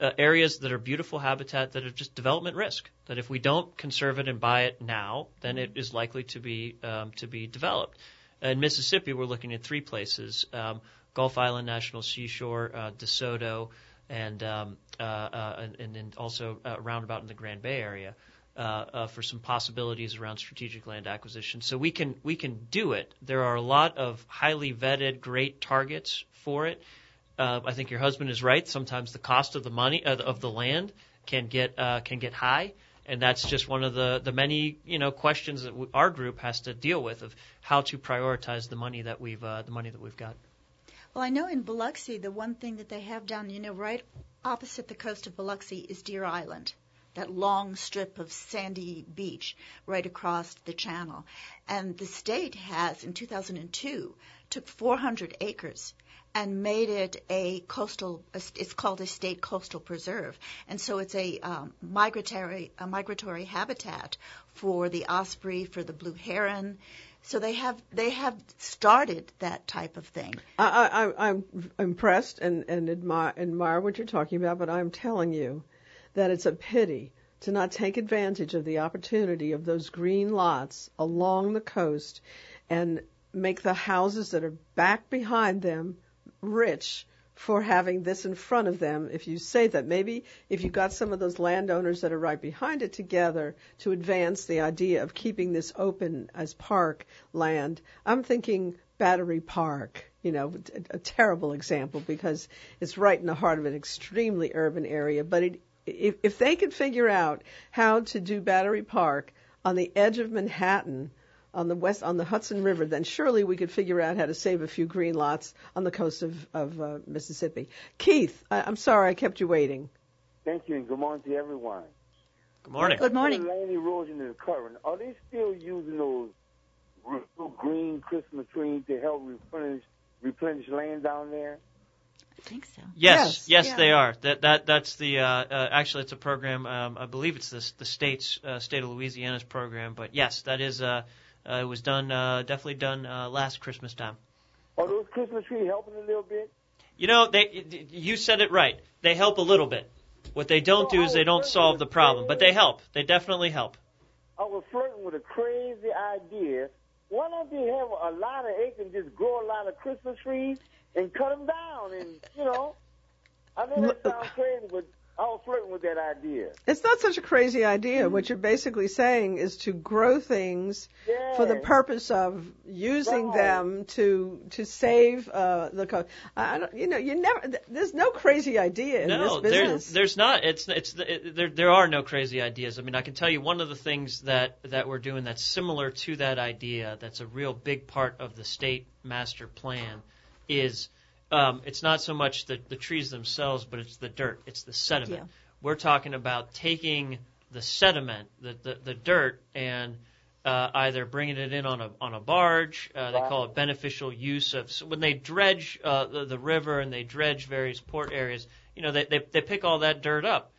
uh, areas that are beautiful habitat that are just development risk, that if we don't conserve it and buy it now, then it is likely to be um, to be developed. In Mississippi, we're looking at three places, um, Gulf Island National Seashore, uh, DeSoto, and, um, uh, uh, and and also uh, roundabout in the Grand Bay area uh, uh, for some possibilities around strategic land acquisition. So we can we can do it. There are a lot of highly vetted, great targets for it. Uh, I think your husband is right. Sometimes the cost of the money uh, of the land can get uh, can get high. And that's just one of the, the many, you know, questions that w- our group has to deal with, of how to prioritize the money that we've uh, the money that we've got. Well, I know in Biloxi, the one thing that they have down, you know, right opposite the coast of Biloxi is Deer Island, that long strip of sandy beach right across the channel. And the state has, in two thousand two, took four hundred acres and made it a coastal, it's called a state coastal preserve. And so it's a um, migratory a migratory habitat for the osprey, for the blue heron. So they have they have started that type of thing. I, I, I'm impressed and, and admire, admire what you're talking about, but I'm telling you that it's a pity to not take advantage of the opportunity of those green lots along the coast and make the houses that are back behind them rich for having this in front of them. If you say that, maybe if you got some of those landowners that are right behind it together to advance the idea of keeping this open as park land. I'm thinking Battery Park, you know, a terrible example because it's right in the heart of an extremely urban area. But it, if, if they could figure out how to do Battery Park on the edge of Manhattan, on the west, on the Hudson River, then surely we could figure out how to save a few green lots on the coast of, of uh, Mississippi. Keith, I, I'm sorry I kept you waiting. Thank you, and good morning to everyone. Good morning. Good morning. Land erosion is occurring. Are they still using those green Christmas trees to help replenish replenish land down there? I think so. Yes, yes, yes yeah. They are. That that that's the uh, uh, actually it's a program. Um, I believe it's the the state's uh, state of Louisiana's program. But yes, that is. Uh, Uh, it was done, uh, definitely done uh, last Christmas time. Are those Christmas trees helping a little bit? You know, they. You said it right. They help a little bit. What they don't well, do is they don't solve the problem, crazy. But they help. They definitely help. I was flirting with a crazy idea. Why don't they have a lot of acres, just grow a lot of Christmas trees and cut them down? And, you know, I know that sounds crazy, but I was flirting with that idea. It's not such a crazy idea. Mm-hmm. What you're basically saying is to grow things yes. for the purpose of using right. them to to save uh, the coast. I don't, you know, you never. There's no crazy idea in no, this business. No, there, there's not. It's it's it, there. There are no crazy ideas. I mean, I can tell you one of the things that that we're doing that's similar to that idea. That's a real big part of the state master plan. Is Um, it's not so much the, the trees themselves, but it's the dirt. It's the sediment. Yeah. We're talking about taking the sediment, the the, the dirt, and uh, either bringing it in on a on a barge. Uh, they wow. call it beneficial use of so when they dredge uh, the, the river and they dredge various port areas. You know, they they, they pick all that dirt up,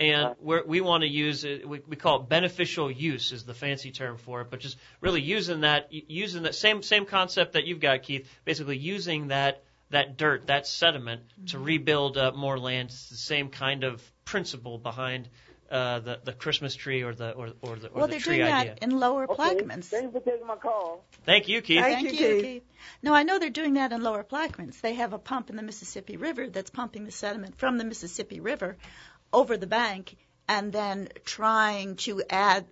and right. we're, we want to use it. We, we call it beneficial use is the fancy term for it, but just really using that using that same same concept that you've got, Keith. Basically, using that. that dirt, that sediment, to rebuild uh, more land. It's the same kind of principle behind uh, the the Christmas tree or the or or the, or well, the tree idea. Well, they're doing that in Lower Plaquemines. Okay. Thanks for taking my call. Thank you, Keith. Thank, Thank you, Keith. Keith. No, I know they're doing that in Lower Plaquemines. They have a pump in the Mississippi River that's pumping the sediment from the Mississippi River over the bank, and then trying to add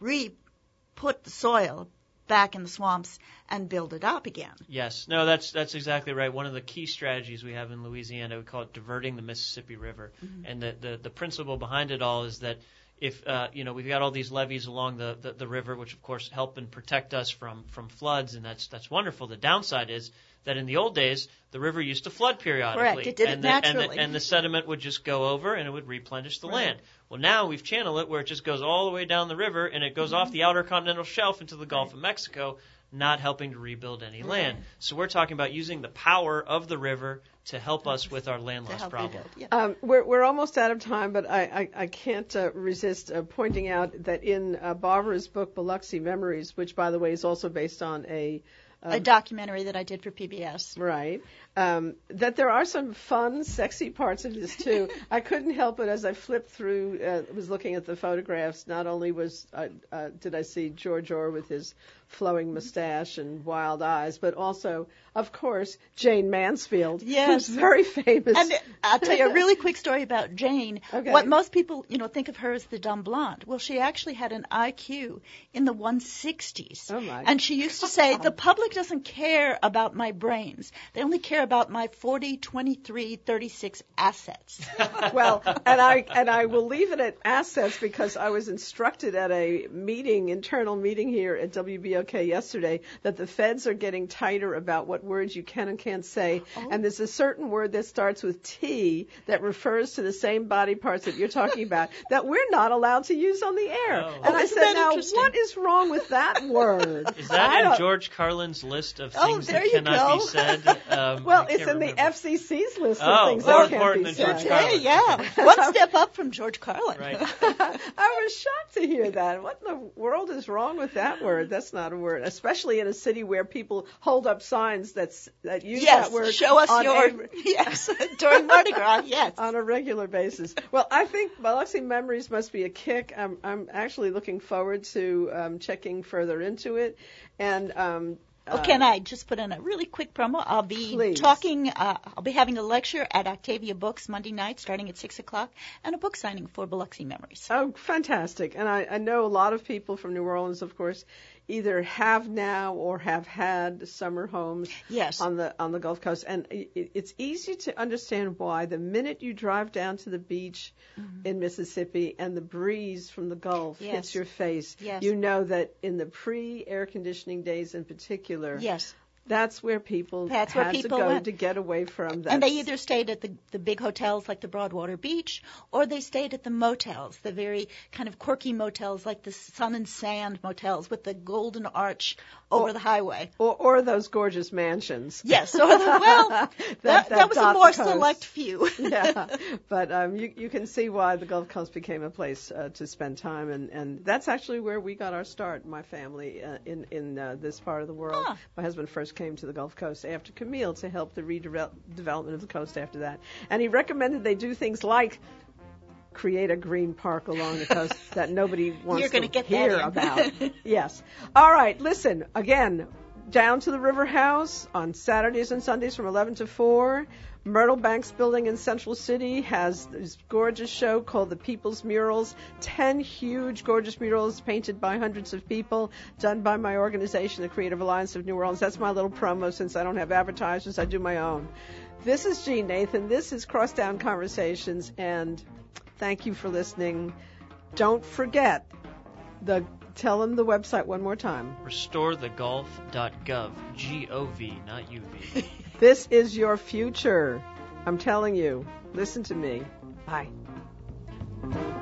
re-put the soil back in the swamps and build it up again. Yes. No, that's that's exactly right. One of the key strategies we have in Louisiana, we call it diverting the Mississippi River. Mm-hmm. And the, the, the principle behind it all is that if, uh, you know, we've got all these levees along the, the, the river, which, of course, help and protect us from, from floods, and that's that's wonderful. The downside is that in the old days, the river used to flood periodically. Correct. It did and it the, naturally. And the, and the sediment would just go over, and it would replenish the right. land. Well, now we've channeled it where it just goes all the way down the river, and it goes mm-hmm. off the outer continental shelf into the Gulf right. of Mexico, not helping to rebuild any right. land. So we're talking about using the power of the river to help us with our land loss problem. Yeah. Um, we're, we're almost out of time, but I, I, I can't uh, resist uh, pointing out that in uh, Barbara's book, Biloxi Memories, which, by the way, is also based on a... Um, a documentary that I did for P B S. Right. Um, that there are some fun, sexy parts of this, too. I couldn't help it as I flipped through, uh, was looking at the photographs. Not only was uh, uh, did I see George Ohr with his flowing mustache and wild eyes, but also, of course, Jane Mansfield, yes. who's very famous. And I'll tell you a really quick story about Jane. Okay. What most people, you know, think of her as the dumb blonde. Well, she actually had an I Q in the one sixties. Oh, my. And she used to say, the public doesn't care about my brains. They only care about my forty, twenty-three, thirty-six assets. Well, and I and I will leave it at assets because I was instructed at a meeting, internal meeting here at W B O. Okay, yesterday that the feds are getting tighter about what words you can and can't say, oh. and there's a certain word that starts with T that refers to the same body parts that you're talking about that we're not allowed to use on the air. Oh. And oh, I said, now, what is wrong with that word? Is that in George Carlin's list of things oh, that cannot go. be said? Um, well, it's in remember. the F C C's list of oh, things that can't be said. Hey, yeah, one step up from George Carlin. Right. I was shocked to hear that. What in the world is wrong with that word? That's not a word, especially in a city where people hold up signs that's, that use yes, that word. Show us your, a, yes, during Mardi Gras, yes. On a regular basis. Well, I think Biloxi Memories must be a kick. I'm, I'm actually looking forward to um, checking further into it. And um, Oh, can I just put in a really quick promo? I'll be Please. talking, uh, I'll be having a lecture at Octavia Books Monday night starting at six o'clock and a book signing for Biloxi Memories. Oh, fantastic. And I, I know a lot of people from New Orleans, of course, either have now or have had summer homes yes. on the on the Gulf Coast. And it, it's easy to understand why the minute you drive down to the beach mm-hmm. in Mississippi and the breeze from the Gulf yes. hits your face, yes. you know that in the pre-air conditioning days in particular, yes. that's where people That's had where people to go went. to get away from that. And they either stayed at the, the big hotels like the Broadwater Beach, or they stayed at the motels, the very kind of quirky motels like the Sun and Sand motels with the golden arch over or, the highway. Or, or those gorgeous mansions. Yes. Or the, well, that, that, that, that was a more coast. select few. yeah. But um, you, you can see why the Gulf Coast became a place uh, to spend time. And, and that's actually where we got our start, my family, uh, in, in uh, this part of the world. Ah. My husband first came to the Gulf Coast after Camille to help the redevelopment of the coast after that. And he recommended they do things like create a green park along the coast that nobody wants You're gonna to get hear that about. Yes. All right. Listen, again, down to the River House on Saturdays and Sundays from eleven to four. Myrtle Banks Building in Central City has this gorgeous show called The People's Murals. Ten huge, gorgeous murals painted by hundreds of people, done by my organization, the Creative Alliance of New Orleans. That's my little promo since I don't have advertisers. I do my own. This is Jean Nathan. This is Crosstown Conversations, and thank you for listening. Don't forget the... Tell them the website one more time. restore the gulf dot gov, G O V, not U V. This is your future. I'm telling you. Listen to me. Bye.